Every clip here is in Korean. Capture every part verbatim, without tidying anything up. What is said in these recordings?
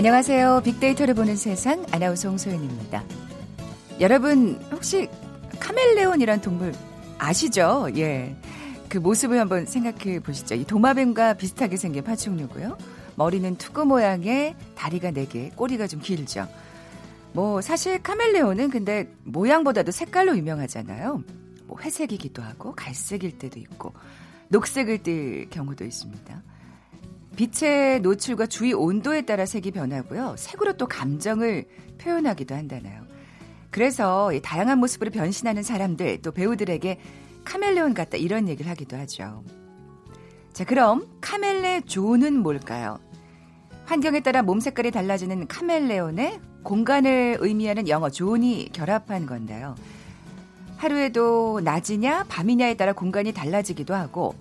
안녕하세요. 빅데이터를 보는 세상 아나운서 홍소연입니다. 여러분 혹시 카멜레온이란 동물 아시죠? 예, 그 모습을 한번 생각해 보시죠. 이 도마뱀과 비슷하게 생긴 파충류고요. 머리는 투구 모양에 다리가 네 개, 꼬리가 좀 길죠. 뭐 사실 카멜레온은 근데 모양보다도 색깔로 유명하잖아요. 뭐 회색이기도 하고 갈색일 때도 있고 녹색을 띨 경우도 있습니다. 빛의 노출과 주위 온도에 따라 색이 변하고요. 색으로 또 감정을 표현하기도 한다나요. 그래서 이 다양한 모습으로 변신하는 사람들, 또 배우들에게 카멜레온 같다 이런 얘기를 하기도 하죠. 자, 그럼 카멜레존은 뭘까요? 환경에 따라 몸 색깔이 달라지는 카멜레온의 공간을 의미하는 영어 존이 결합한 건데요. 하루에도 낮이냐 밤이냐에 따라 공간이 달라지기도 하고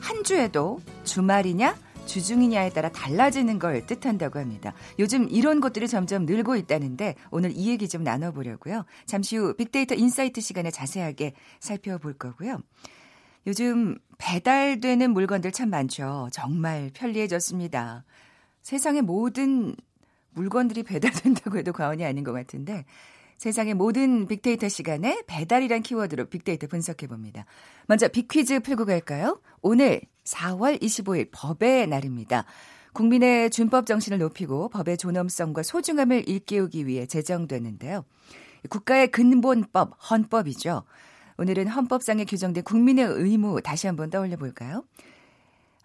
한 주에도 주말이냐 주중이냐에 따라 달라지는 걸 뜻한다고 합니다. 요즘 이런 것들이 점점 늘고 있다는데 오늘 이 얘기 좀 나눠보려고요. 잠시 후 빅데이터 인사이트 시간에 자세하게 살펴볼 거고요. 요즘 배달되는 물건들 참 많죠. 정말 편리해졌습니다. 세상의 모든 물건들이 배달된다고 해도 과언이 아닌 것 같은데 세상의 모든 빅데이터 시간에 배달이란 키워드로 빅데이터 분석해봅니다. 먼저 빅퀴즈 풀고 갈까요? 오늘 사월 이십오일 법의 날입니다. 국민의 준법 정신을 높이고 법의 존엄성과 소중함을 일깨우기 위해 제정됐는데요. 국가의 근본법, 헌법이죠. 오늘은 헌법상에 규정된 국민의 의무 다시 한번 떠올려 볼까요?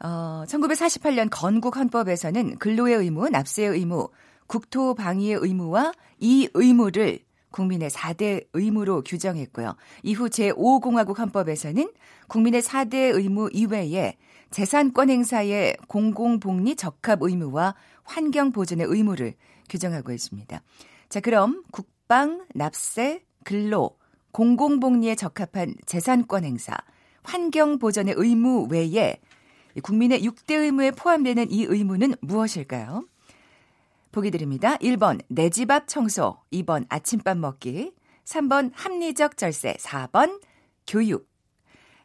어, 천구백사십팔년 건국 헌법에서는 근로의 의무, 납세의 의무, 국토 방위의 의무와 이 의무를 국민의 사대 의무로 규정했고요. 이후 제오공화국 헌법에서는 국민의 사대 의무 이외에 재산권 행사의 공공복리 적합 의무와 환경보존의 의무를 규정하고 있습니다. 자, 그럼 국방, 납세, 근로, 공공복리에 적합한 재산권 행사, 환경보존의 의무 외에 국민의 육대 의무에 포함되는 이 의무는 무엇일까요? 보기 드립니다. 일 번 내 집 앞 청소, 이 번 아침밥 먹기, 삼 번 합리적 절세, 사 번 교육.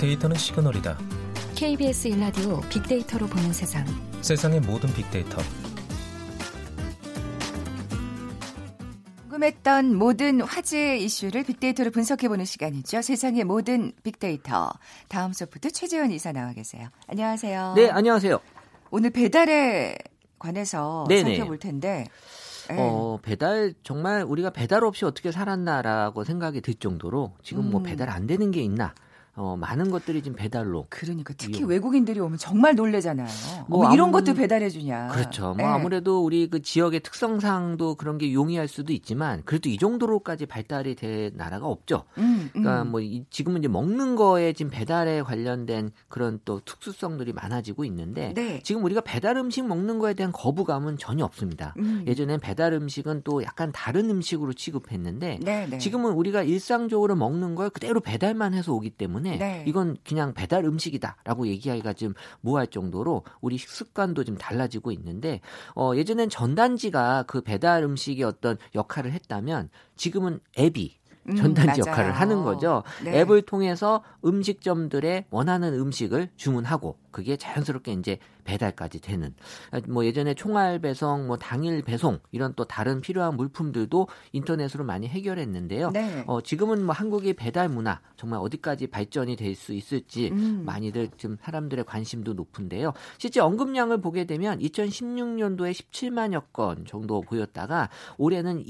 데이터는 시그널이다. 케이비에스 일 라디오 빅데이터로 보는 세상. 세상의 모든 빅데이터. 궁금했던 모든 화제 이슈를 빅데이터로 분석해보는 시간이죠. 세상의 모든 빅데이터. 다음 소프트 최재원 이사 나와 계세요. 안녕하세요. 네, 안녕하세요. 오늘 배달에 관해서 네네. 살펴볼 텐데. 어, 배달 정말 우리가 배달 없이 어떻게 살았나라고 생각이 들 정도로 지금 음. 뭐 배달 안 되는 게 있나. 어, 많은 것들이 지금 배달로. 그러니까 특히 이용. 외국인들이 오면 정말 놀래잖아요. 뭐 어머, 이런 아무... 것도 배달해주냐. 그렇죠. 뭐 예. 아무래도 우리 그 지역의 특성상도 그런 게 용이할 수도 있지만 그래도 이 정도로까지 발달이 된 나라가 없죠. 음, 음. 그러니까 뭐 이, 지금은 이제 먹는 거에 지금 배달에 관련된 그런 또 특수성들이 많아지고 있는데 네. 지금 우리가 배달 음식 먹는 거에 대한 거부감은 전혀 없습니다. 음. 예전엔 배달 음식은 또 약간 다른 음식으로 취급했는데 네, 네. 지금은 우리가 일상적으로 먹는 걸 그대로 배달만 해서 오기 때문에 네. 이건 그냥 배달 음식이다라고 얘기하기가 좀 모호할 정도로 우리 식습관도 좀 달라지고 있는데 어, 예전엔 전단지가 그 배달 음식의 어떤 역할을 했다면 지금은 앱이 음, 전단지 맞아요. 역할을 하는 거죠. 네. 앱을 통해서 음식점들의 원하는 음식을 주문하고 그게 자연스럽게 이제 배달까지 되는 뭐 예전에 총알 배송, 뭐 당일 배송 이런 또 다른 필요한 물품들도 인터넷으로 많이 해결했는데요. 네. 어, 지금은 뭐 한국의 배달 문화 정말 어디까지 발전이 될 수 있을지 음. 많이들 좀 사람들의 관심도 높은데요. 실제 언급량을 보게 되면 이천십육년도에 십칠만여 건 정도 보였다가 올해는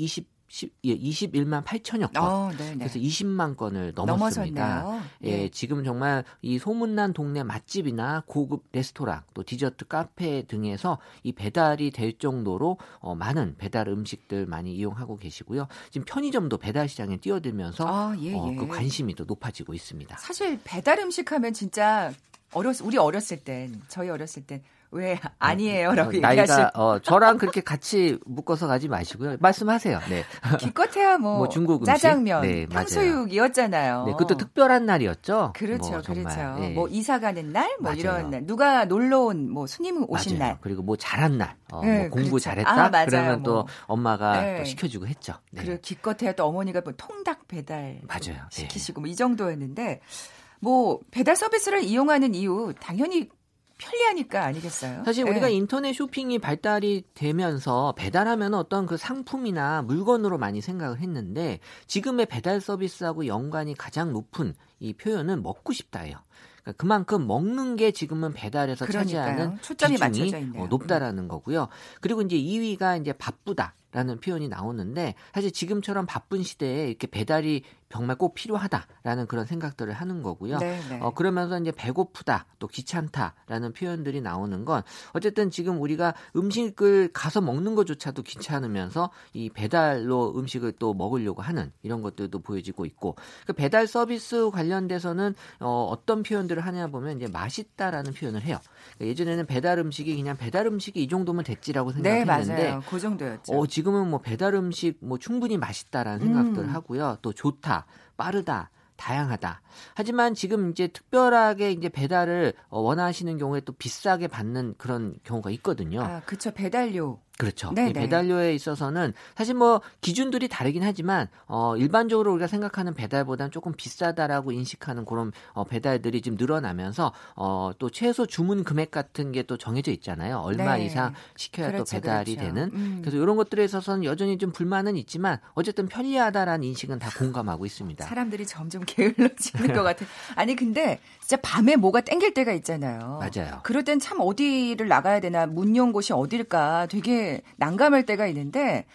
이십일만 팔천여 건. 어, 그래서 이십만 건을 넘었습니다. 넘어섰네요. 예, 네. 지금 정말 이 소문난 동네 맛집이나 고급 레스토랑 또 디저트 카페 등에서 이 배달이 될 정도로 어, 많은 배달 음식들 많이 이용하고 계시고요. 지금 편의점도 배달 시장에 뛰어들면서 아, 예, 예. 어, 그 관심이 더 높아지고 있습니다. 사실 배달 음식 하면 진짜 어렸 우리 어렸을 땐 저희 어렸을 땐 왜 아니에요라고 얘기하시고 나이가 어, 저랑 그렇게 같이 묶어서 가지 마시고요. 말씀하세요. 네. 기껏해야 뭐, 뭐 중국 음식, 짜장면, 네, 탕수육이었잖아요. 네, 그것도 특별한 날이었죠. 그렇죠, 뭐, 정말, 그렇죠. 네. 뭐 이사 가는 날, 뭐 맞아요. 이런 날, 누가 놀러 온, 뭐 스님 오신 맞아요. 날, 그리고 뭐 잘한 날, 어, 네, 뭐 공부 그렇죠. 잘했다. 아, 그러면 뭐. 또 엄마가 네. 또 시켜주고 했죠. 네. 그리고 기껏해야 또 어머니가 뭐 통닭 배달 맞아요. 시키시고 네. 뭐 이 정도였는데 뭐 배달 서비스를 이용하는 이유 당연히. 편리하니까 아니겠어요? 사실 우리가 네. 인터넷 쇼핑이 발달이 되면서 배달하면 어떤 그 상품이나 물건으로 많이 생각을 했는데 지금의 배달 서비스하고 연관이 가장 높은 이 표현은 먹고 싶다예요. 그러니까 그만큼 먹는 게 지금은 배달에서 그러니까요. 차지하는 초점이 맞춰져 있네요. 높다라는 거고요. 그리고 이제 이 위가 이제 바쁘다라는 표현이 나오는데 사실 지금처럼 바쁜 시대에 이렇게 배달이 정말 꼭 필요하다라는 그런 생각들을 하는 거고요. 어, 그러면서 이제 배고프다, 또 귀찮다라는 표현들이 나오는 건 어쨌든 지금 우리가 음식을 가서 먹는 것조차도 귀찮으면서 이 배달로 음식을 또 먹으려고 하는 이런 것들도 보여지고 있고 그 배달 서비스 관련돼서는 어, 어떤 표현들을 하냐 보면 이제 맛있다라는 표현을 해요. 그러니까 예전에는 배달 음식이 그냥 배달 음식이 이 정도면 됐지라고 생각했는데 네, 맞아요. 그 정도였죠. 어, 지금은 뭐 배달 음식 뭐 충분히 맛있다라는 음. 생각들을 하고요. 또 좋다. 빠르다, 다양하다. 하지만 지금 이제 특별하게 이제 배달을 원하시는 경우에 또 비싸게 받는 그런 경우가 있거든요. 아, 그렇죠. 배달료. 그렇죠. 네, 배달료에 있어서는 사실 뭐 기준들이 다르긴 하지만 어, 일반적으로 우리가 생각하는 배달보다는 조금 비싸다라고 인식하는 그런 어, 배달들이 지금 늘어나면서 어, 또 최소 주문 금액 같은 게 또 정해져 있잖아요. 얼마 네. 이상 시켜야 그렇죠, 또 배달이 그렇죠. 되는. 음. 그래서 이런 것들에 있어서는 여전히 좀 불만은 있지만 어쨌든 편리하다라는 인식은 다 공감하고 있습니다. 사람들이 점점 게을러지는 것 같아요. 아니 근데 진짜 밤에 뭐가 땡길 때가 있잖아요. 맞아요. 그럴 땐 참 어디를 나가야 되나 문 연 곳이 어딜까 되게 난감할 때가 있는데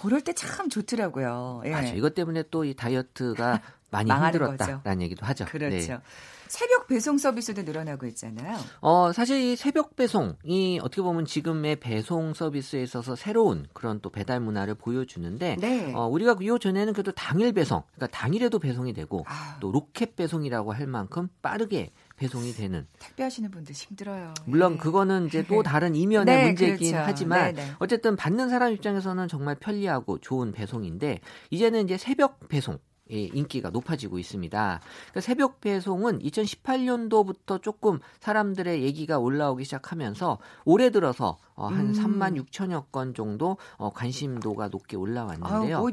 그럴 때 참 좋더라고요. 예. 맞아요. 이것 때문에 또 이 다이어트가 많이 힘들었다라는 얘기도 하죠. 그렇죠. 네. 새벽 배송 서비스도 늘어나고 있잖아요. 어, 사실 이 새벽 배송이 어떻게 보면 지금의 배송 서비스에 있어서 새로운 그런 또 배달 문화를 보여주는데 네. 어, 우리가 요 전에는 그래도 당일 배송, 그러니까 당일에도 배송이 되고 아. 또 로켓 배송이라고 할 만큼 빠르게 배송이 되는. 택배하시는 분들 힘들어요. 물론 네. 그거는 이제 또 다른 이면의 네, 문제긴 그렇죠. 하지만 네, 네. 어쨌든 받는 사람 입장에서는 정말 편리하고 좋은 배송인데 이제는 이제 새벽 배송. 인기가 높아지고 있습니다. 그러니까 새벽 배송은 이천십팔 년도부터 조금 사람들의 얘기가 올라오기 시작하면서 올해 들어서 어, 한 음. 삼만 육천여 건 정도 어, 관심도가 높게 올라왔는데요. 아, 뭐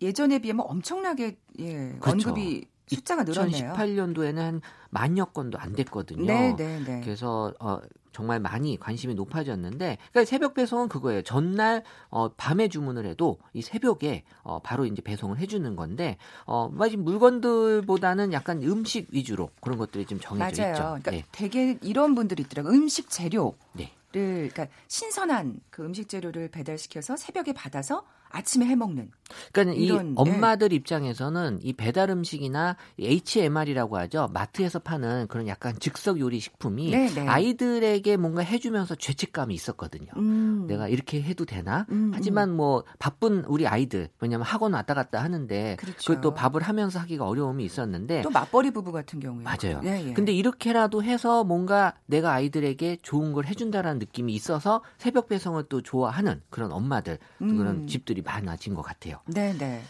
예전에 비하면 엄청나게 예, 그렇죠. 언급이 숫자가 늘었네요. 이천십팔 년도에는 한 만여 건도 안 됐거든요. 네, 네, 네. 그래서 어, 정말 많이 관심이 높아졌는데 그러니까 새벽 배송은 그거예요. 전날 어, 밤에 주문을 해도 이 새벽에 어, 바로 이제 배송을 해주는 건데 어, 마치 물건들보다는 약간 음식 위주로 그런 것들이 좀 정해져 맞아요. 있죠. 그러니까 네. 되게 이런 분들이 있더라고요. 음식 재료를 네. 그러니까 신선한 그 음식 재료를 배달시켜서 새벽에 받아서 아침에 해먹는. 그러니까 이런, 이 엄마들 네. 입장에서는 이 배달 음식이나 에이치엠알이라고 하죠. 마트에서 파는 그런 약간 즉석 요리 식품이 네, 네. 아이들에게 뭔가 해주면서 죄책감이 있었거든요. 음. 내가 이렇게 해도 되나? 음, 하지만 음. 뭐 바쁜 우리 아이들 왜냐하면 학원 왔다 갔다 하는데 그렇죠. 그것도 밥을 하면서 하기가 어려움이 있었는데 또 맞벌이 부부 같은 경우에 맞아요. 네, 예. 근데 이렇게라도 해서 뭔가 내가 아이들에게 좋은 걸 해준다라는 느낌이 있어서 새벽 배송을 또 좋아하는 그런 엄마들 음. 그런 집들이 많아진 것 같아요. 네, 네.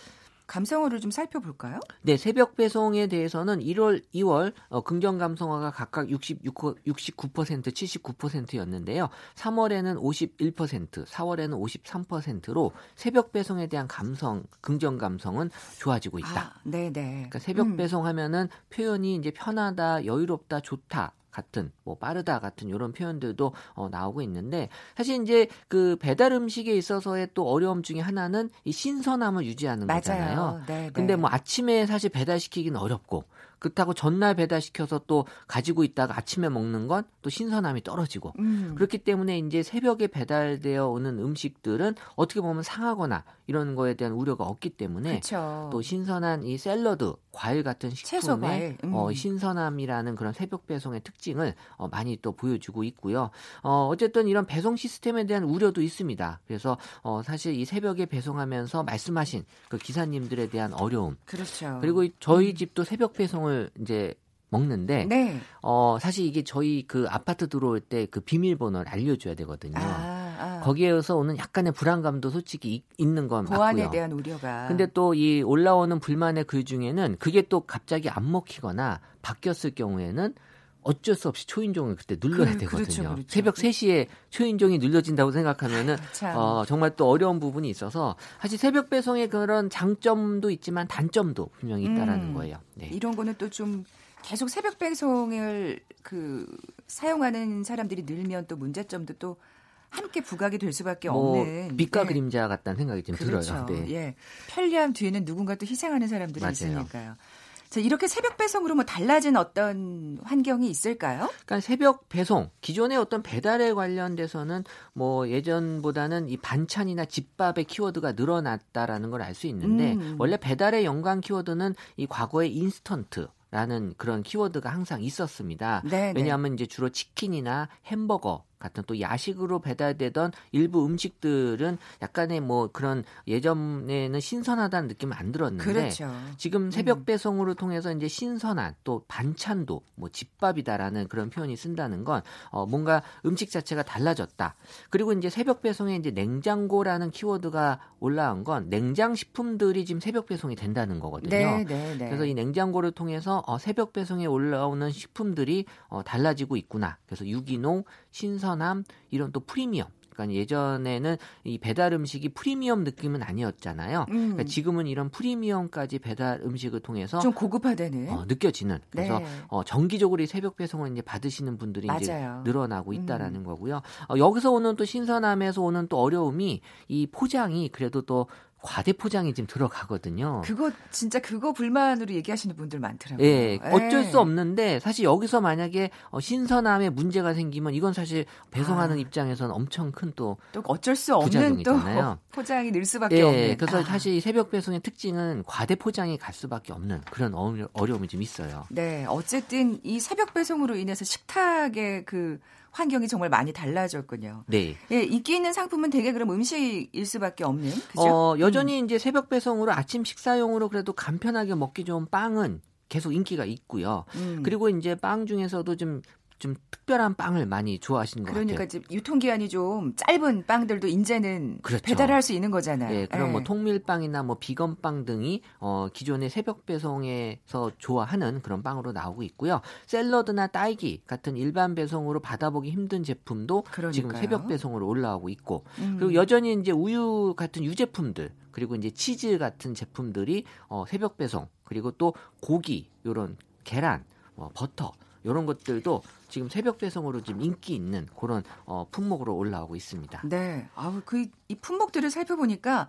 감성어를 좀 살펴볼까요? 네, 새벽 배송에 대해서는 일월, 이월 어, 긍정 감성어가 각각 육십육, 육십구 퍼센트, 칠십구 퍼센트였는데요. 삼월에는 오십일 퍼센트, 사월에는 오십삼 퍼센트로 새벽 배송에 대한 감성, 긍정 감성은 좋아지고 있다. 아, 네, 네. 그러니까 새벽 음. 배송하면은 표현이 이제 편하다, 여유롭다, 좋다. 같은 뭐 빠르다 같은 이런 표현들도 어, 나오고 있는데 사실 이제 그 배달 음식에 있어서의 또 어려움 중에 하나는 이 신선함을 유지하는 맞아요. 거잖아요. 네, 네. 근데 뭐 아침에 사실 배달시키기는 어렵고 그렇다고 전날 배달시켜서 또 가지고 있다가 아침에 먹는 건 또 신선함이 떨어지고 음. 그렇기 때문에 이제 새벽에 배달되어 오는 음식들은 어떻게 보면 상하거나 이런 거에 대한 우려가 없기 때문에 그쵸. 또 신선한 이 샐러드, 과일 같은 식품의 음. 어, 신선함이라는 그런 새벽 배송의 특징을 어, 많이 또 보여주고 있고요. 어, 어쨌든 이런 배송 시스템에 대한 우려도 있습니다. 그래서 어, 사실 이 새벽에 배송하면서 말씀하신 그 기사님들에 대한 어려움. 그렇죠. 그리고 저희 집도 새벽 배송을 이제 먹는데 네. 어, 사실 이게 저희 그 아파트 들어올 때 그 비밀번호를 알려줘야 되거든요. 아, 아. 거기에서 오는 약간의 불안감도 솔직히 이, 있는 건 보안에 맞고요. 보안에 대한 우려가. 근데 또 이 올라오는 불만의 글 중에는 그게 또 갑자기 안 먹히거나 바뀌었을 경우에는 어쩔 수 없이 초인종을 그때 눌러야 그, 되거든요. 그렇죠, 그렇죠. 새벽 세 시에 초인종이 눌러진다고 생각하면은 어, 정말 또 어려운 부분이 있어서 사실 새벽 배송의 그런 장점도 있지만 단점도 분명히 있다라는 음, 거예요. 네. 이런 거는 또 좀 계속 새벽 배송을 그 사용하는 사람들이 늘면 또 문제점도 또 함께 부각이 될 수밖에 뭐 없는 빛과 네. 그림자 같다는 생각이 좀 그렇죠. 들어요. 네. 예. 편리함 뒤에는 누군가 또 희생하는 사람들이 맞아요. 있으니까요. 자, 이렇게 새벽 배송으로 뭐 달라진 어떤 환경이 있을까요? 그러니까 새벽 배송, 기존의 어떤 배달에 관련돼서는 뭐 예전보다는 이 반찬이나 집밥의 키워드가 늘어났다라는 걸 알 수 있는데 음. 원래 배달의 연관 키워드는 이 과거의 인스턴트. 라는 그런 키워드가 항상 있었습니다. 네네. 왜냐하면 이제 주로 치킨이나 햄버거 같은 또 야식으로 배달되던 일부 음식들은 약간의 뭐 그런 예전에는 신선하다는 느낌은 안 들었는데 그렇죠. 지금 새벽 배송으로 통해서 이제 신선한 또 반찬도 뭐 집밥이다라는 그런 표현이 쓴다는 건 어 뭔가 음식 자체가 달라졌다. 그리고 이제 새벽 배송에 이제 냉장고라는 키워드가 올라온 건 냉장 식품들이 지금 새벽 배송이 된다는 거거든요. 네, 네, 네. 그래서 이 냉장고를 통해서 어 새벽 배송에 올라오는 식품들이 어 달라지고 있구나. 그래서 유기농, 신선함, 이런 또 프리미엄. 그러니까 예전에는 이 배달 음식이 프리미엄 느낌은 아니었잖아요. 음. 그러니까 지금은 이런 프리미엄까지 배달 음식을 통해서 좀 고급화되는 어, 느껴지는. 그래서 네. 어, 정기적으로 이 새벽 배송을 이제 받으시는 분들이 이제 늘어나고 있다라는 음. 거고요. 어, 여기서 오는 또 신선함에서 오는 또 어려움이 이 포장이 그래도 또 과대 포장이 지금 들어가거든요. 그거 진짜 그거 불만으로 얘기하시는 분들 많더라고요. 예, 어쩔 에이. 수 없는데 사실 여기서 만약에 신선함에 문제가 생기면 이건 사실 배송하는 아. 입장에서는 엄청 큰 또 또 어쩔 수 없는 또 포장이 늘 수밖에 예, 없는. 그래서 아. 사실 새벽 배송의 특징은 과대 포장이 갈 수밖에 없는 그런 어려움이 좀 있어요. 네, 어쨌든 이 새벽 배송으로 인해서 식탁의 그 환경이 정말 많이 달라졌군요. 네. 예, 인기 있는 상품은 되게 그럼 음식일 수밖에 없는. 그죠? 어, 여전히 음. 이제 새벽 배송으로 아침 식사용으로 그래도 간편하게 먹기 좋은 빵은 계속 인기가 있고요. 음. 그리고 이제 빵 중에서도 좀 좀 특별한 빵을 많이 좋아하시는 것 그러니까 같아요. 그러니까 지금 유통기한이 좀 짧은 빵들도 이제는 그렇죠. 배달할 수 있는 거잖아요. 예, 그럼 예. 뭐 통밀빵이나 뭐 비건빵 등이 어, 기존의 새벽 배송에서 좋아하는 그런 빵으로 나오고 있고요. 샐러드나 딸기 같은 일반 배송으로 받아보기 힘든 제품도 그러니까요. 지금 새벽 배송으로 올라오고 있고 음. 그리고 여전히 이제 우유 같은 유제품들 그리고 이제 치즈 같은 제품들이 어, 새벽 배송 그리고 또 고기 요런 계란, 뭐 버터 이런 것들도 지금 새벽 배송으로 지금 인기 있는 그런 어, 품목으로 올라오고 있습니다. 네, 아우 그 이 품목들을 살펴보니까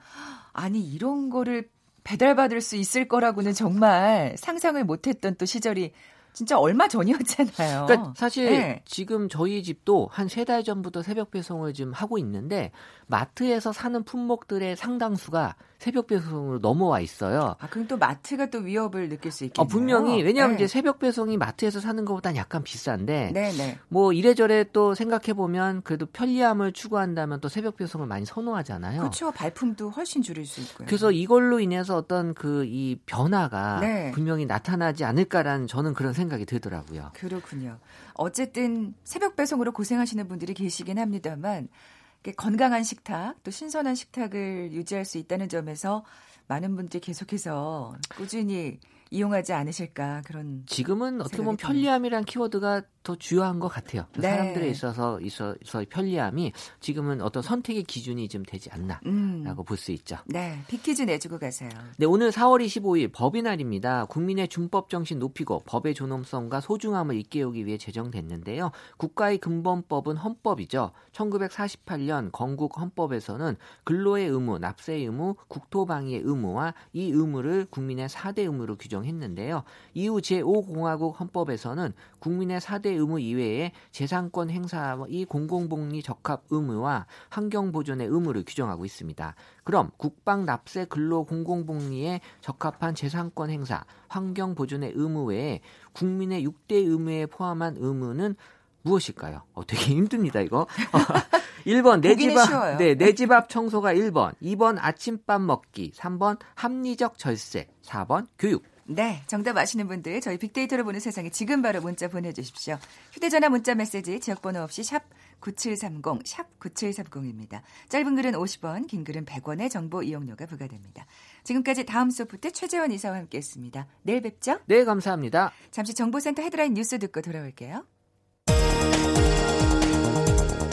아니 이런 거를 배달받을 수 있을 거라고는 정말 상상을 못했던 또 시절이 진짜 얼마 전이었잖아요. 그러니까 사실 네. 지금 저희 집도 한 세 달 전부터 새벽 배송을 지금 하고 있는데 마트에서 사는 품목들의 상당수가 새벽 배송으로 넘어와 있어요. 아, 그럼 또 마트가 또 위협을 느낄 수 있겠네요. 아, 분명히. 왜냐하면 네. 이제 새벽 배송이 마트에서 사는 것보다는 약간 비싼데 네네. 뭐 이래저래 또 생각해보면 그래도 편리함을 추구한다면 또 새벽 배송을 많이 선호하잖아요. 그렇죠. 발품도 훨씬 줄일 수 있고요. 그래서 이걸로 인해서 어떤 그 이 변화가 네. 분명히 나타나지 않을까라는 저는 그런 생각이 들더라고요. 그렇군요. 어쨌든 새벽 배송으로 고생하시는 분들이 계시긴 합니다만 건강한 식탁, 또 신선한 식탁을 유지할 수 있다는 점에서 많은 분들이 계속해서 꾸준히 이용하지 않으실까 그런 지금은 어떻게 보면 드네요. 편리함이란 키워드가 더 주요한 것 같아요. 네. 사람들에 있어서 있어서 편리함이 지금은 어떤 선택의 기준이 좀 되지 않나라고 음. 볼 수 있죠. 네, 빅퀴즈 내주고 가세요. 네, 오늘 사월 이십오일 법의 날입니다. 국민의 준법 정신 높이고 법의 존엄성과 소중함을 일깨우기 위해 제정됐는데요. 국가의 근본법은 헌법이죠. 천구백사십팔년 건국 헌법에서는 근로의 의무, 납세의 의무, 국토방위의 의무와 이 의무를 국민의 사대 의무로 규정. 했는데요. 이후 제오공화국 헌법에서는 국민의 사대 의무 이외에 재산권 행사의 공공복리 적합 의무와 환경보존의 의무를 규정하고 있습니다. 그럼 국방, 납세, 근로, 공공복리에 적합한 재산권 행사, 환경보존의 의무 외에 국민의 육대 의무에 포함한 의무는 무엇일까요? 어, 되게 힘듭니다, 이거. 일 번 내 집 앞 네, 내 집 앞 청소가 일 번, 이 번 아침밥 먹기, 삼 번 합리적 절세, 사 번 교육. 네, 정답 아시는 분들 저희 빅데이터로 보는 세상에 지금 바로 문자 보내주십시오. 휴대전화 문자 메시지 지역번호 없이 샵 구칠삼공, 샵 구칠삼공입니다. 짧은 글은 오십 원, 긴 글은 백 원의 정보 이용료가 부과됩니다. 지금까지 다음 소프트 최재원 이사와 함께했습니다. 내일 뵙죠? 네, 감사합니다. 잠시 정보센터 헤드라인 뉴스 듣고 돌아올게요.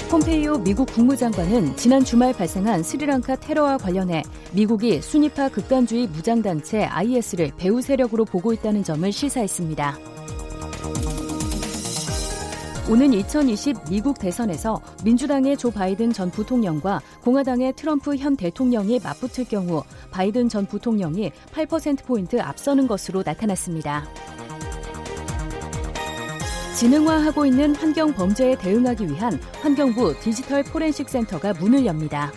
폼페이오 미국 국무장관은 지난 주말 발생한 스리랑카 테러와 관련해 미국이 순위파 극단주의 무장단체 아이에스를 배후 세력으로 보고 있다는 점을 시사했습니다. 오는 이천이십 미국 대선에서 민주당의 조 바이든 전 부통령과 공화당의 트럼프 현 대통령이 맞붙을 경우 바이든 전 부통령이 팔 퍼센트포인트 앞서는 것으로 나타났습니다. 지능화하고 있는 환경 범죄에 대응하기 위한 환경부 디지털 포렌식 센터가 문을 엽니다.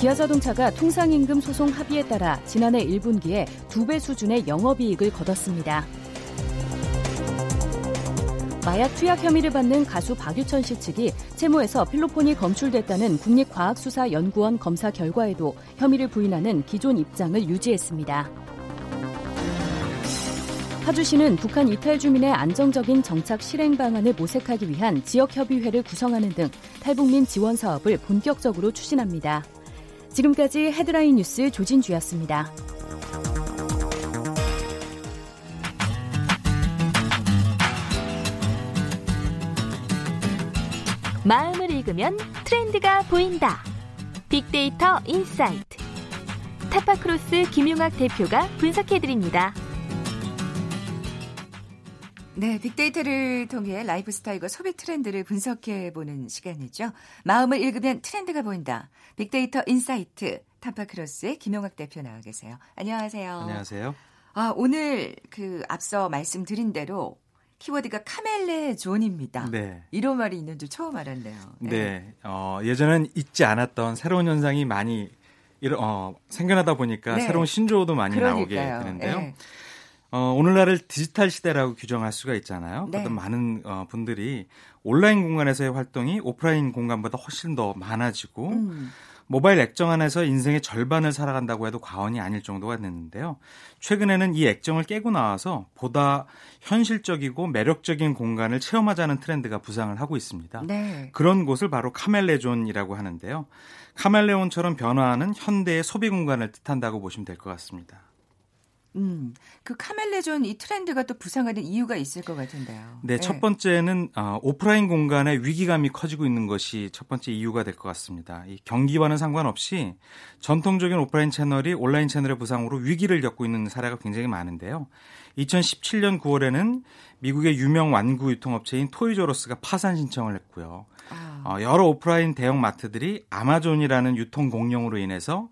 기아자동차가 통상임금 소송 합의에 따라 지난해 일 분기에 두 배 수준의 영업이익을 거뒀습니다. 마약 투약 혐의를 받는 가수 박유천 씨 측이 채무에서 필로폰이 검출됐다는 국립과학수사연구원 검사 결과에도 혐의를 부인하는 기존 입장을 유지했습니다. 파주시는 북한 이탈 주민의 안정적인 정착 실행 방안을 모색하기 위한 지역협의회를 구성하는 등 탈북민 지원 사업을 본격적으로 추진합니다. 지금까지 헤드라인 뉴스 조진주였습니다. 마음을 읽으면 트렌드가 보인다. 빅데이터 인사이트. 타파크로스 김용학 대표가 분석해드립니다. 네, 빅데이터를 통해 라이프스타일과 소비 트렌드를 분석해보는 시간이죠. 마음을 읽으면 트렌드가 보인다. 빅데이터 인사이트 타파크로스의 김용학 대표 나와 계세요. 안녕하세요. 안녕하세요. 아, 오늘 그 앞서 말씀드린 대로 키워드가 카멜레존입니다. 네. 이런 말이 있는 줄 처음 알았네요. 네. 네. 어, 예전엔 잊지 않았던 새로운 현상이 많이 이런, 어, 생겨나다 보니까 네. 새로운 신조어도 많이 그러니까요. 나오게 되는데요. 네. 어, 오늘날을 디지털 시대라고 규정할 수가 있잖아요. 네. 많은 어, 분들이 온라인 공간에서의 활동이 오프라인 공간보다 훨씬 더 많아지고 음. 모바일 액정 안에서 인생의 절반을 살아간다고 해도 과언이 아닐 정도가 됐는데요. 최근에는 이 액정을 깨고 나와서 보다 현실적이고 매력적인 공간을 체험하자는 트렌드가 부상을 하고 있습니다. 네. 그런 곳을 바로 카멜레존이라고 하는데요. 카멜레온처럼 변화하는 현대의 소비 공간을 뜻한다고 보시면 될 것 같습니다. 음, 그 카멜레존 이 트렌드가 또 부상하는 이유가 있을 것 같은데요. 네, 네. 첫 번째는 어, 오프라인 공간의 위기감이 커지고 있는 것이 첫 번째 이유가 될 것 같습니다. 이 경기와는 상관없이 전통적인 오프라인 채널이 온라인 채널의 부상으로 위기를 겪고 있는 사례가 굉장히 많은데요. 이천십칠 년 구월에는 미국의 유명 완구 유통업체인 토이저로스가 파산 신청을 했고요. 아. 어, 여러 오프라인 대형 마트들이 아마존이라는 유통 공룡으로 인해서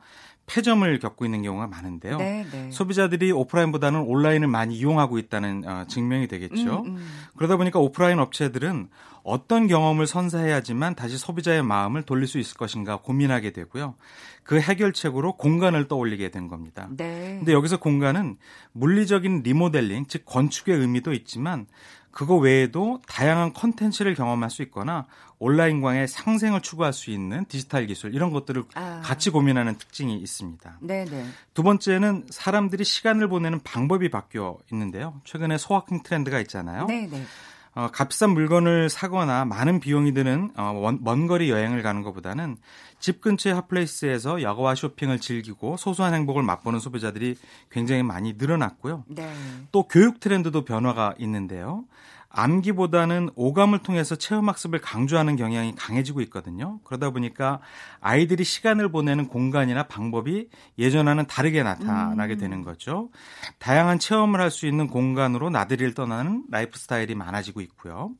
폐점을 겪고 있는 경우가 많은데요. 네, 네. 소비자들이 오프라인보다는 온라인을 많이 이용하고 있다는 어, 증명이 되겠죠. 음, 음. 그러다 보니까 오프라인 업체들은 어떤 경험을 선사해야지만 다시 소비자의 마음을 돌릴 수 있을 것인가 고민하게 되고요. 그 해결책으로 공간을 떠올리게 된 겁니다. 네. 근데 여기서 공간은 물리적인 리모델링, 즉 건축의 의미도 있지만 그거 외에도 다양한 콘텐츠를 경험할 수 있거나 온라인과의 상생을 추구할 수 있는 디지털 기술 이런 것들을 아. 같이 고민하는 특징이 있습니다. 네네. 두 번째는 사람들이 시간을 보내는 방법이 바뀌어 있는데요. 최근에 소확행 트렌드가 있잖아요. 네네. 어, 값싼 물건을 사거나 많은 비용이 드는 어, 먼, 먼 거리 여행을 가는 것보다는 집 근처의 핫플레이스에서 여가와 쇼핑을 즐기고 소소한 행복을 맛보는 소비자들이 굉장히 많이 늘어났고요. 네. 또 교육 트렌드도 변화가 있는데요. 암기보다는 오감을 통해서 체험학습을 강조하는 경향이 강해지고 있거든요. 그러다 보니까 아이들이 시간을 보내는 공간이나 방법이 예전과는 다르게 나타나게 음. 되는 거죠. 다양한 체험을 할 수 있는 공간으로 나들이를 떠나는 라이프스타일이 많아지고 있고요.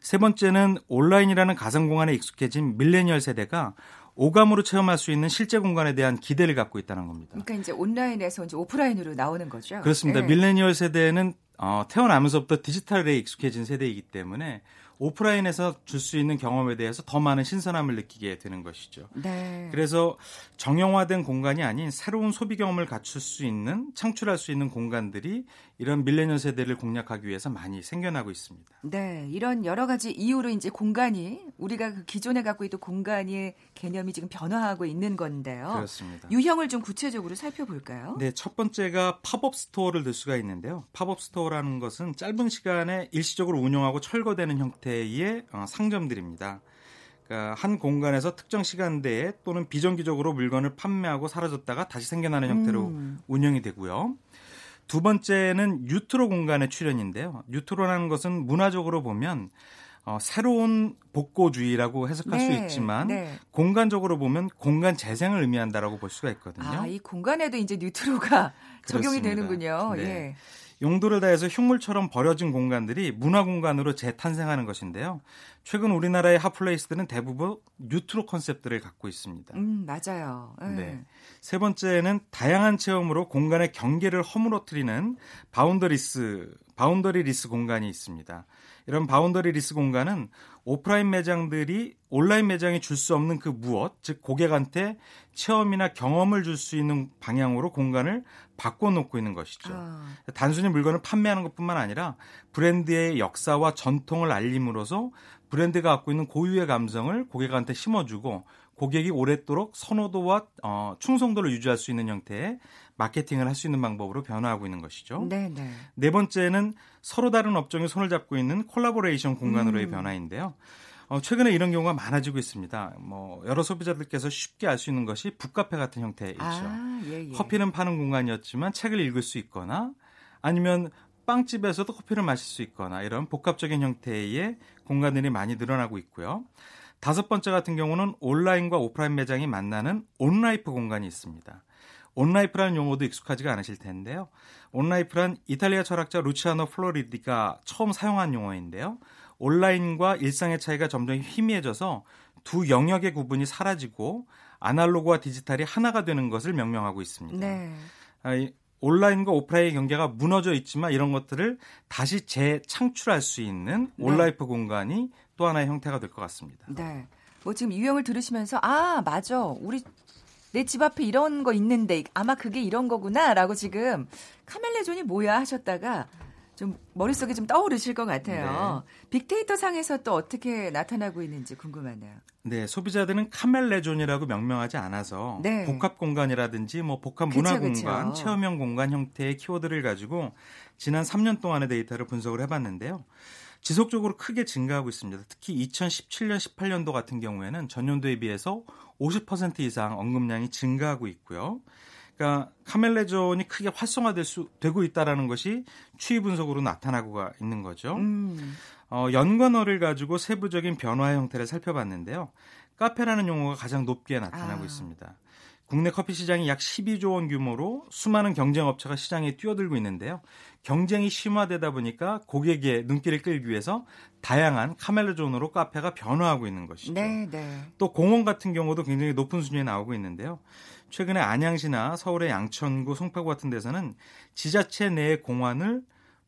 세 번째는 온라인이라는 가상공간에 익숙해진 밀레니얼 세대가 오감으로 체험할 수 있는 실제 공간에 대한 기대를 갖고 있다는 겁니다. 그러니까 이제 온라인에서 이제 오프라인으로 나오는 거죠. 그렇습니다. 네. 밀레니얼 세대는 어, 태어나면서부터 디지털에 익숙해진 세대이기 때문에 오프라인에서 줄 수 있는 경험에 대해서 더 많은 신선함을 느끼게 되는 것이죠. 네. 그래서 정형화된 공간이 아닌 새로운 소비 경험을 갖출 수 있는, 창출할 수 있는 공간들이 이런 밀레니얼 세대를 공략하기 위해서 많이 생겨나고 있습니다. 네, 이런 여러 가지 이유로 이제 공간이, 우리가 그 기존에 갖고 있던 공간의 개념이 지금 변화하고 있는 건데요. 그렇습니다. 유형을 좀 구체적으로 살펴볼까요? 네, 첫 번째가 팝업스토어를 들 수가 있는데요. 팝업스토어라는 것은 짧은 시간에 일시적으로 운영하고 철거되는 형태의 상점들입니다. 그러니까 한 공간에서 특정 시간대에 또는 비정기적으로 물건을 판매하고 사라졌다가 다시 생겨나는 형태로 음. 운영이 되고요. 두 번째는 뉴트로 공간의 출현인데요. 뉴트로라는 것은 문화적으로 보면 어, 새로운 복고주의라고 해석할 네, 수 있지만 네. 공간적으로 보면 공간 재생을 의미한다라고 볼 수가 있거든요. 아, 이 공간에도 이제 뉴트로가 적용이 되는군요. 네. 예. 용도를 다해서 흉물처럼 버려진 공간들이 문화 공간으로 재탄생하는 것인데요. 최근 우리나라의 핫플레이스들은 대부분 뉴트로 컨셉들을 갖고 있습니다. 음, 맞아요. 음. 네. 세 번째는 다양한 체험으로 공간의 경계를 허물어뜨리는 바운더리스, 바운더리리스 공간이 있습니다. 이런 바운더리리스 공간은 오프라인 매장들이 온라인 매장이 줄 수 없는 그 무엇, 즉 고객한테 체험이나 경험을 줄 수 있는 방향으로 공간을 바꿔놓고 있는 것이죠. 아. 단순히 물건을 판매하는 것뿐만 아니라 브랜드의 역사와 전통을 알림으로써 브랜드가 갖고 있는 고유의 감성을 고객한테 심어주고 고객이 오랫도록 선호도와 어, 충성도를 유지할 수 있는 형태의 마케팅을 할 수 있는 방법으로 변화하고 있는 것이죠. 네네. 네 번째는 서로 다른 업종에 손을 잡고 있는 콜라보레이션 공간으로의 음. 변화인데요. 어, 최근에 이런 경우가 많아지고 있습니다. 뭐 여러 소비자들께서 쉽게 알 수 있는 것이 북카페 같은 형태이죠. 아, 예, 예. 커피는 파는 공간이었지만 책을 읽을 수 있거나 아니면 빵집에서도 커피를 마실 수 있거나 이런 복합적인 형태의 공간들이 많이 늘어나고 있고요. 다섯 번째 같은 경우는 온라인과 오프라인 매장이 만나는 온라이프 공간이 있습니다. 온라이프라는 용어도 익숙하지가 않으실 텐데요. 온라이프란 이탈리아 철학자 루치아노 플로리디가 처음 사용한 용어인데요. 온라인과 일상의 차이가 점점 희미해져서 두 영역의 구분이 사라지고 아날로그와 디지털이 하나가 되는 것을 명명하고 있습니다. 네. 온라인과 오프라인의 경계가 무너져 있지만 이런 것들을 다시 재창출할 수 있는 네. 온라이프 공간이 또 하나의 형태가 될 것 같습니다. 네, 뭐 지금 유형을 들으시면서 아 맞아, 우리 내 집 앞에 이런 거 있는데 아마 그게 이런 거구나라고 지금 카멜레존이 뭐야 하셨다가 좀 머릿속에 좀 떠오르실 것 같아요. 네. 빅데이터 상에서 또 어떻게 나타나고 있는지 궁금하네요. 네, 소비자들은 카멜레존이라고 명명하지 않아서 네. 복합 공간이라든지 뭐 복합 문화 그쵸, 공간, 그쵸. 체험형 공간 형태의 키워드를 가지고 지난 삼 년 동안의 데이터를 분석을 해봤는데요. 지속적으로 크게 증가하고 있습니다. 특히 이천십칠 년, 십팔 년도 같은 경우에는 전년도에 비해서 오십 퍼센트 이상 언급량이 증가하고 있고요. 그러니까 카멜레존이 크게 활성화될 수 되고 있다라는 것이 추이 분석으로 나타나고 있는 거죠. 음. 어, 연관어를 가지고 세부적인 변화의 형태를 살펴봤는데요. 카페라는 용어가 가장 높게 나타나고 아. 있습니다. 국내 커피 시장이 약 십이조 원 규모로 수많은 경쟁 업체가 시장에 뛰어들고 있는데요. 경쟁이 심화되다 보니까 고객의 눈길을 끌기 위해서 다양한 카멜레존으로 카페가 변화하고 있는 것이죠. 네, 네. 또 공원 같은 경우도 굉장히 높은 순위에 나오고 있는데요. 최근에 안양시나 서울의 양천구, 송파구 같은 데서는 지자체 내의 공원을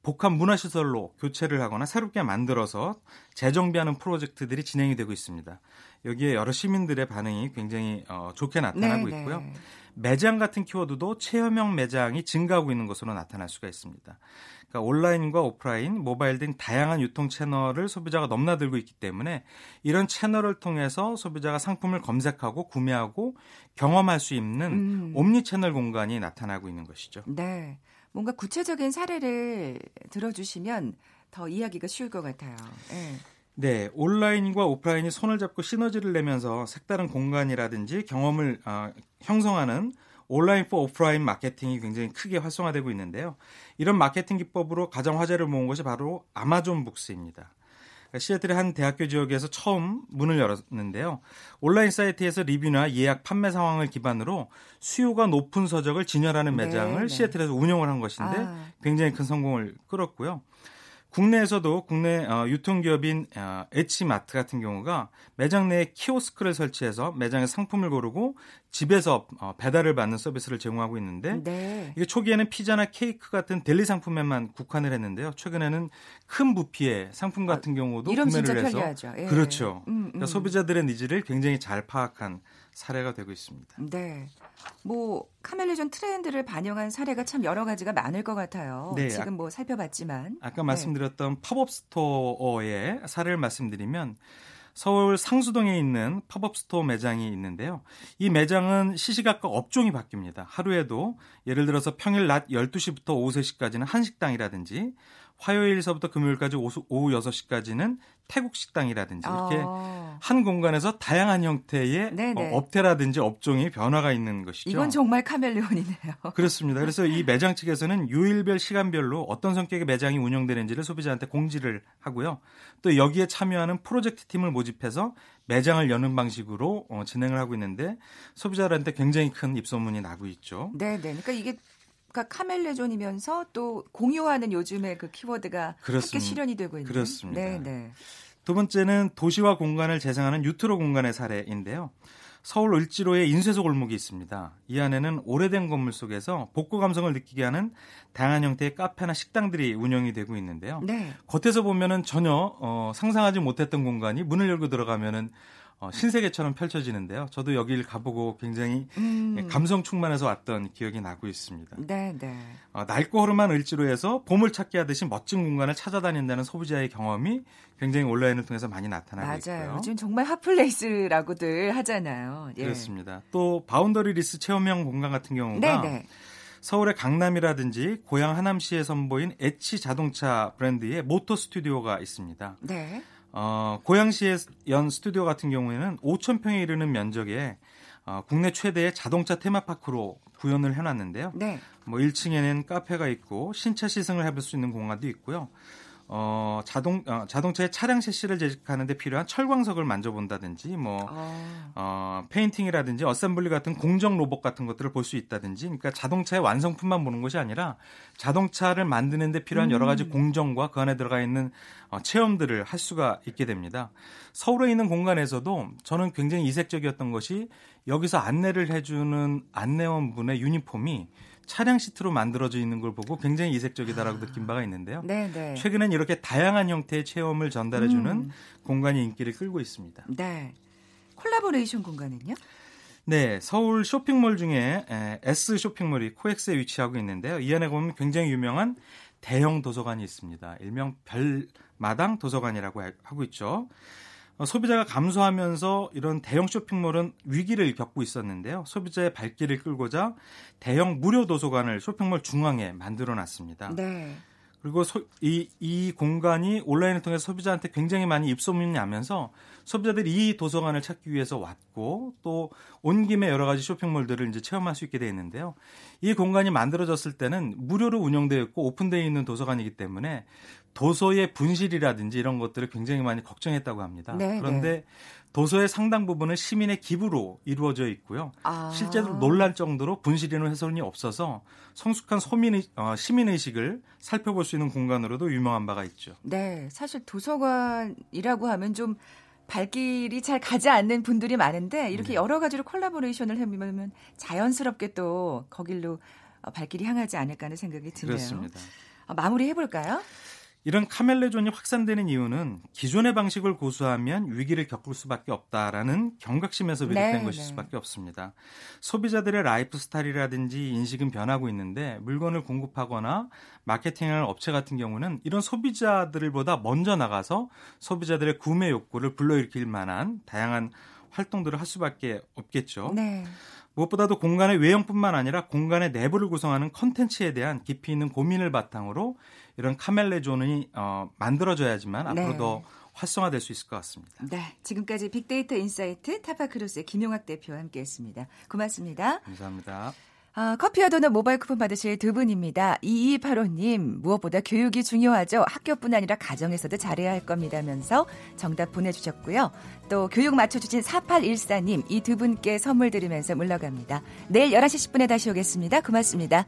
복합 문화시설로 교체를 하거나 새롭게 만들어서 재정비하는 프로젝트들이 진행이 되고 있습니다. 여기에 여러 시민들의 반응이 굉장히 어, 좋게 나타나고 네네. 있고요. 매장 같은 키워드도 체험형 매장이 증가하고 있는 것으로 나타날 수가 있습니다. 그러니까 온라인과 오프라인, 모바일 등 다양한 유통 채널을 소비자가 넘나들고 있기 때문에 이런 채널을 통해서 소비자가 상품을 검색하고 구매하고 경험할 수 있는 음. 옴니채널 공간이 나타나고 있는 것이죠. 네. 뭔가 구체적인 사례를 들어주시면 더 이야기가 쉬울 것 같아요. 네. 네, 온라인과 오프라인이 손을 잡고 시너지를 내면서 색다른 공간이라든지 경험을 어, 형성하는 온라인 포 오프라인 마케팅이 굉장히 크게 활성화되고 있는데요. 이런 마케팅 기법으로 가장 화제를 모은 것이 바로 아마존 북스입니다. 시애틀의 한 대학교 지역에서 처음 문을 열었는데요. 온라인 사이트에서 리뷰나 예약 판매 상황을 기반으로 수요가 높은 서적을 진열하는 매장을 네, 네. 시애틀에서 운영을 한 것인데 굉장히 큰 성공을 끌었고요. 국내에서도 국내 유통기업인 엣지마트 같은 경우가 매장 내에 키오스크를 설치해서 매장에 상품을 고르고 집에서 배달을 받는 서비스를 제공하고 있는데 네. 이게 초기에는 피자나 케이크 같은 델리 상품에만 국한을 했는데요. 최근에는 큰 부피의 상품 같은 경우도 어, 이러면 구매를 진짜 편리하죠. 해서 예. 그렇죠. 음, 음. 그러니까 소비자들의 니즈를 굉장히 잘 파악한 사례가 되고 있습니다. 네, 뭐 카멜레존 트렌드를 반영한 사례가 참 여러 가지가 많을 것 같아요. 네, 지금 뭐 살펴봤지만 아까 말씀드렸던 네. 팝업스토어의 사례를 말씀드리면 서울 상수동에 있는 팝업스토어 매장이 있는데요. 이 매장은 시시각각 업종이 바뀝니다. 하루에도 예를 들어서 평일 낮 열두 시부터 오후 세 시까지는 한식당이라든지 화요일서부터 금요일까지 오후 여섯 시까지는 태국식당이라든지 이렇게 어. 한 공간에서 다양한 형태의 네네. 업태라든지 업종이 변화가 있는 것이죠. 이건 정말 카멜레온이네요. 그렇습니다. 그래서 이 매장 측에서는 요일별 시간별로 어떤 성격의 매장이 운영되는지를 소비자한테 공지를 하고요. 또 여기에 참여하는 프로젝트 팀을 모집해서 매장을 여는 방식으로 진행을 하고 있는데 소비자들한테 굉장히 큰 입소문이 나고 있죠. 네, 네. 그러니까 이게 카멜레존이면서 또 공유하는 요즘의 그 키워드가 그렇습니다. 함께 실현이 되고 있는. 그렇습니다. 네네. 두 번째는 도시와 공간을 재생하는 뉴트로 공간의 사례인데요. 서울 을지로에 인쇄소 골목이 있습니다. 이 안에는 오래된 건물 속에서 복고 감성을 느끼게 하는 다양한 형태의 카페나 식당들이 운영이 되고 있는데요. 네. 겉에서 보면은 전혀 어, 상상하지 못했던 공간이 문을 열고 들어가면은 어, 신세계처럼 펼쳐지는데요. 저도 여기를 가보고 굉장히 음. 감성 충만해서 왔던 기억이 나고 있습니다. 네, 네. 어, 낡고 허름한 을지로에서 보물찾기 하듯이 멋진 공간을 찾아다닌다는 소비자의 경험이 굉장히 온라인을 통해서 많이 나타나고 맞아요. 있고요. 맞아요. 요즘 정말 핫플레이스라고들 하잖아요. 예. 그렇습니다. 또 바운더리리스 체험형 공간 같은 경우가 네, 네. 서울의 강남이라든지 고향 하남시에 선보인 엣지 자동차 브랜드의 모터 스튜디오가 있습니다. 네. 어, 고양시의 연 스튜디오 같은 경우에는 오천 평에 이르는 면적에 어, 국내 최대의 자동차 테마파크로 구현을 해놨는데요. 네. 뭐 일 층에는 카페가 있고 신차 시승을 해볼 수 있는 공간도 있고요. 어, 자동 어, 자동차의 차량 셰시를 제작하는 데 필요한 철광석을 만져본다든지, 뭐 어. 어, 페인팅이라든지 어셈블리 같은 공정 로봇 같은 것들을 볼 수 있다든지, 그러니까 자동차의 완성품만 보는 것이 아니라 자동차를 만드는 데 필요한 음. 여러 가지 공정과 그 안에 들어가 있는 어, 체험들을 할 수가 있게 됩니다. 서울에 있는 공간에서도 저는 굉장히 이색적이었던 것이 여기서 안내를 해주는 안내원분의 유니폼이 차량 시트로 만들어져 있는 걸 보고 굉장히 이색적이다라고 아. 느낀 바가 있는데요. 네네. 최근엔 이렇게 다양한 형태의 체험을 전달해주는 음. 공간이 인기를 끌고 있습니다. 네, 콜라보레이션 공간은요? 네, 서울 쇼핑몰 중에 S 쇼핑몰이 코엑스에 위치하고 있는데요. 이 안에 보면 굉장히 유명한 대형 도서관이 있습니다. 일명 별마당 도서관이라고 하고 있죠. 소비자가 감소하면서 이런 대형 쇼핑몰은 위기를 겪고 있었는데요. 소비자의 발길을 끌고자 대형 무료 도서관을 쇼핑몰 중앙에 만들어놨습니다. 네. 그리고 소, 이, 이 공간이 온라인을 통해서 소비자한테 굉장히 많이 입소문이 나면서 소비자들이 이 도서관을 찾기 위해서 왔고 또 온 김에 여러 가지 쇼핑몰들을 이제 체험할 수 있게 되어 있는데요. 이 공간이 만들어졌을 때는 무료로 운영되어 있고 오픈되어 있는 도서관이기 때문에 도서의 분실이라든지 이런 것들을 굉장히 많이 걱정했다고 합니다. 네, 그런데 네. 도서의 상당 부분은 시민의 기부로 이루어져 있고요. 아. 실제로 놀랄 정도로 분실이나 훼손이 없어서 성숙한 소민, 어, 시민의식을 살펴볼 수 있는 공간으로도 유명한 바가 있죠. 네, 사실 도서관이라고 하면 좀 발길이 잘 가지 않는 분들이 많은데 이렇게 네. 여러 가지로 콜라보레이션을 해보면 자연스럽게 또 거길로 발길이 향하지 않을까 하는 생각이 드네요. 그렇습니다. 어, 마무리해볼까요? 이런 카멜레존이 확산되는 이유는 기존의 방식을 고수하면 위기를 겪을 수밖에 없다라는 경각심에서 비롯된 네, 것일 네. 수밖에 없습니다. 소비자들의 라이프 스타일이라든지 인식은 변하고 있는데 물건을 공급하거나 마케팅하는 업체 같은 경우는 이런 소비자들보다 먼저 나가서 소비자들의 구매 욕구를 불러일으킬 만한 다양한 활동들을 할 수밖에 없겠죠. 네. 무엇보다도 공간의 외형뿐만 아니라 공간의 내부를 구성하는 컨텐츠에 대한 깊이 있는 고민을 바탕으로 이런 카멜레존이 어, 만들어져야지만 앞으로 네. 더 활성화될 수 있을 것 같습니다. 네, 지금까지 빅데이터 인사이트 타파크로스의 김용학 대표와 함께했습니다. 고맙습니다. 감사합니다. 어, 커피와 도넛 모바일 쿠폰 받으실 두 분입니다. 이이팔오님, 무엇보다 교육이 중요하죠. 학교뿐 아니라 가정에서도 잘해야 할 겁니다면서 정답 보내주셨고요. 또 교육 맞춰주신 사팔일사님, 이 두 분께 선물 드리면서 물러갑니다. 내일 열한 시 십 분에 다시 오겠습니다. 고맙습니다.